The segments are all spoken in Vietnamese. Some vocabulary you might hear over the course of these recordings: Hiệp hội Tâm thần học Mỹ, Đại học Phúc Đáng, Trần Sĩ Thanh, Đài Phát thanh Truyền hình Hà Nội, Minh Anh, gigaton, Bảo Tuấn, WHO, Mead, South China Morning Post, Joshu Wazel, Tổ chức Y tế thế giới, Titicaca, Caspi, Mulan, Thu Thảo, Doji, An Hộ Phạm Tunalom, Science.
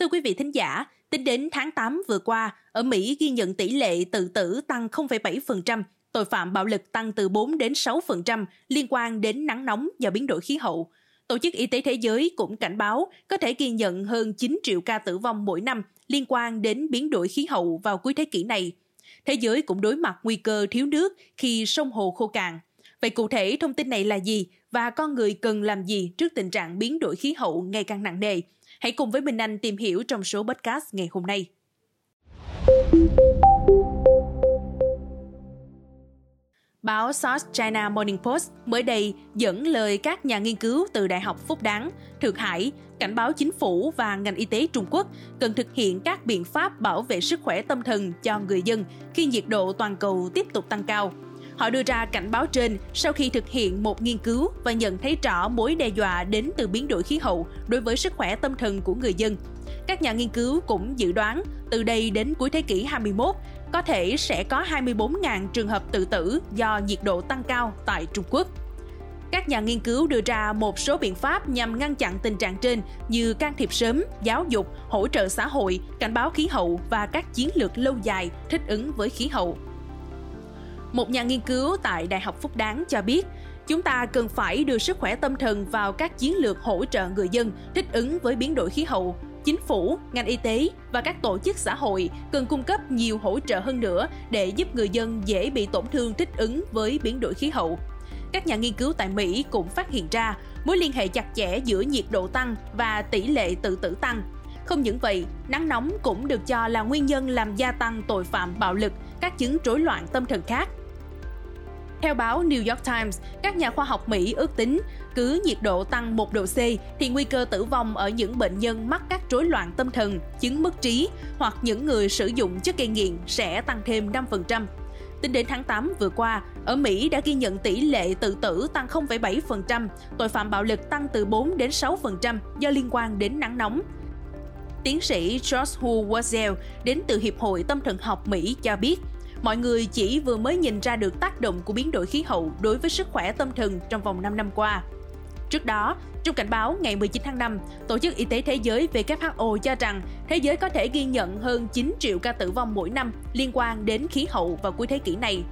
Thưa quý vị thính giả, tính đến tháng 8 vừa qua, ở Mỹ ghi nhận tỷ lệ tự tử tăng 0,7%, tội phạm bạo lực tăng từ 4 đến 6% liên quan đến nắng nóng do biến đổi khí hậu. Tổ chức Y tế Thế giới cũng cảnh báo có thể ghi nhận hơn 9 triệu ca tử vong mỗi năm liên quan đến biến đổi khí hậu vào cuối thế kỷ này. Thế giới cũng đối mặt nguy cơ thiếu nước khi sông hồ khô cạn. Vậy cụ thể thông tin này là gì và con người cần làm gì trước tình trạng biến đổi khí hậu ngày càng nặng nề? Hãy cùng với Minh Anh tìm hiểu trong số podcast ngày hôm nay. Báo South China Morning Post mới đây dẫn lời các nhà nghiên cứu từ Đại học Phúc Đáng, Thượng Hải cảnh báo chính phủ và ngành y tế Trung Quốc cần thực hiện các biện pháp bảo vệ sức khỏe tâm thần cho người dân khi nhiệt độ toàn cầu tiếp tục tăng cao. Họ đưa ra cảnh báo trên sau khi thực hiện một nghiên cứu và nhận thấy rõ mối đe dọa đến từ biến đổi khí hậu đối với sức khỏe tâm thần của người dân. Các nhà nghiên cứu cũng dự đoán từ đây đến cuối thế kỷ 21, có thể sẽ có 24.000 trường hợp tự tử do nhiệt độ tăng cao tại Trung Quốc. Các nhà nghiên cứu đưa ra một số biện pháp nhằm ngăn chặn tình trạng trên như can thiệp sớm, giáo dục, hỗ trợ xã hội, cảnh báo khí hậu và các chiến lược lâu dài thích ứng với khí hậu. Một nhà nghiên cứu tại Đại học Phúc Đáng cho biết, chúng ta cần phải đưa sức khỏe tâm thần vào các chiến lược hỗ trợ người dân thích ứng với biến đổi khí hậu. Chính phủ, ngành y tế và các tổ chức xã hội cần cung cấp nhiều hỗ trợ hơn nữa để giúp người dân dễ bị tổn thương thích ứng với biến đổi khí hậu. Các nhà nghiên cứu tại Mỹ cũng phát hiện ra mối liên hệ chặt chẽ giữa nhiệt độ tăng và tỷ lệ tự tử tăng. Không những vậy, nắng nóng cũng được cho là nguyên nhân làm gia tăng tội phạm bạo lực, các chứng rối loạn tâm thần khác. Theo báo New York Times, các nhà khoa học Mỹ ước tính cứ nhiệt độ tăng 1 độ C thì nguy cơ tử vong ở những bệnh nhân mắc các rối loạn tâm thần, chứng mất trí hoặc những người sử dụng chất gây nghiện sẽ tăng thêm 5%. Tính đến tháng 8 vừa qua, ở Mỹ đã ghi nhận tỷ lệ tự tử tăng 0,7%, tội phạm bạo lực tăng từ 4 đến 6% do liên quan đến nắng nóng. Tiến sĩ Joshu Wazel đến từ Hiệp hội Tâm thần học Mỹ cho biết, mọi người chỉ vừa mới nhìn ra được tác động của biến đổi khí hậu đối với sức khỏe tâm thần trong vòng 5 năm qua. Trước đó, trong cảnh báo ngày 19 tháng 5, Tổ chức Y tế Thế giới WHO cho rằng thế giới có thể ghi nhận hơn 9 triệu ca tử vong mỗi năm liên quan đến khí hậu vào cuối thế kỷ này.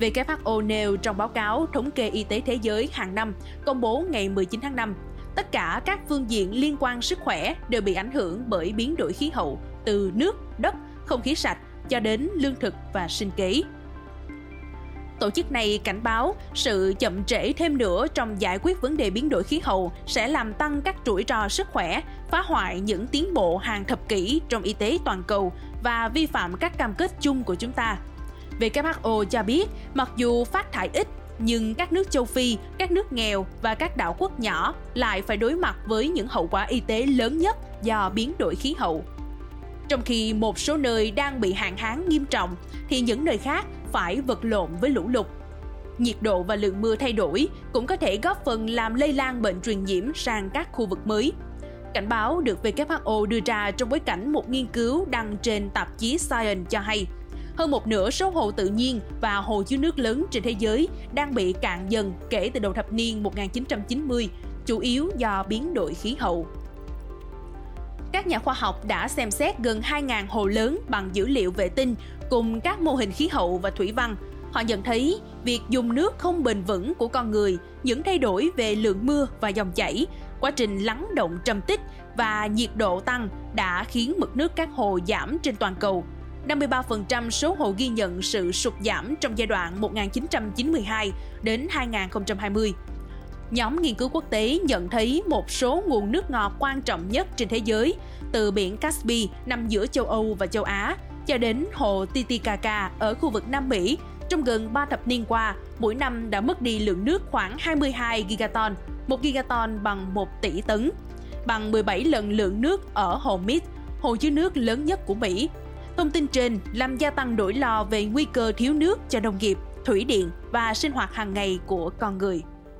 WHO nêu trong báo cáo Thống kê Y tế Thế giới hàng năm công bố ngày 19 tháng 5, tất cả các phương diện liên quan sức khỏe đều bị ảnh hưởng bởi biến đổi khí hậu, từ nước, đất, không khí sạch, cho đến lương thực và sinh kế. Tổ chức này cảnh báo sự chậm trễ thêm nữa trong giải quyết vấn đề biến đổi khí hậu sẽ làm tăng các rủi ro sức khỏe, phá hoại những tiến bộ hàng thập kỷ trong y tế toàn cầu và vi phạm các cam kết chung của chúng ta. WHO cho biết, mặc dù phát thải ít, nhưng các nước châu Phi, các nước nghèo và các đảo quốc nhỏ lại phải đối mặt với những hậu quả y tế lớn nhất do biến đổi khí hậu. Trong khi một số nơi đang bị hạn hán nghiêm trọng, thì những nơi khác phải vật lộn với lũ lụt. Nhiệt độ và lượng mưa thay đổi cũng có thể góp phần làm lây lan bệnh truyền nhiễm sang các khu vực mới. Cảnh báo được WHO đưa ra trong bối cảnh một nghiên cứu đăng trên tạp chí Science cho hay, hơn một nửa số hồ tự nhiên và hồ chứa nước lớn trên thế giới đang bị cạn dần kể từ đầu thập niên 1990, chủ yếu do biến đổi khí hậu. Các nhà khoa học đã xem xét gần 2.000 hồ lớn bằng dữ liệu vệ tinh cùng các mô hình khí hậu và thủy văn. Họ nhận thấy việc dùng nước không bền vững của con người, những thay đổi về lượng mưa và dòng chảy, quá trình lắng động trầm tích và nhiệt độ tăng đã khiến mực nước các hồ giảm trên toàn cầu. 53% số hồ ghi nhận sự sụt giảm trong giai đoạn 1992 đến 2020. Nhóm nghiên cứu quốc tế nhận thấy một số nguồn nước ngọt quan trọng nhất trên thế giới, từ biển Caspi nằm giữa châu Âu và châu Á, cho đến hồ Titicaca ở khu vực Nam Mỹ, trong gần 3 thập niên qua, mỗi năm đã mất đi lượng nước khoảng 22 gigaton, 1 gigaton bằng 1 tỷ tấn, bằng 17 lần lượng nước ở hồ Mead, hồ chứa nước lớn nhất của Mỹ. Thông tin trên làm gia tăng nỗi lo về nguy cơ thiếu nước cho nông nghiệp, thủy điện và sinh hoạt hàng ngày của con người.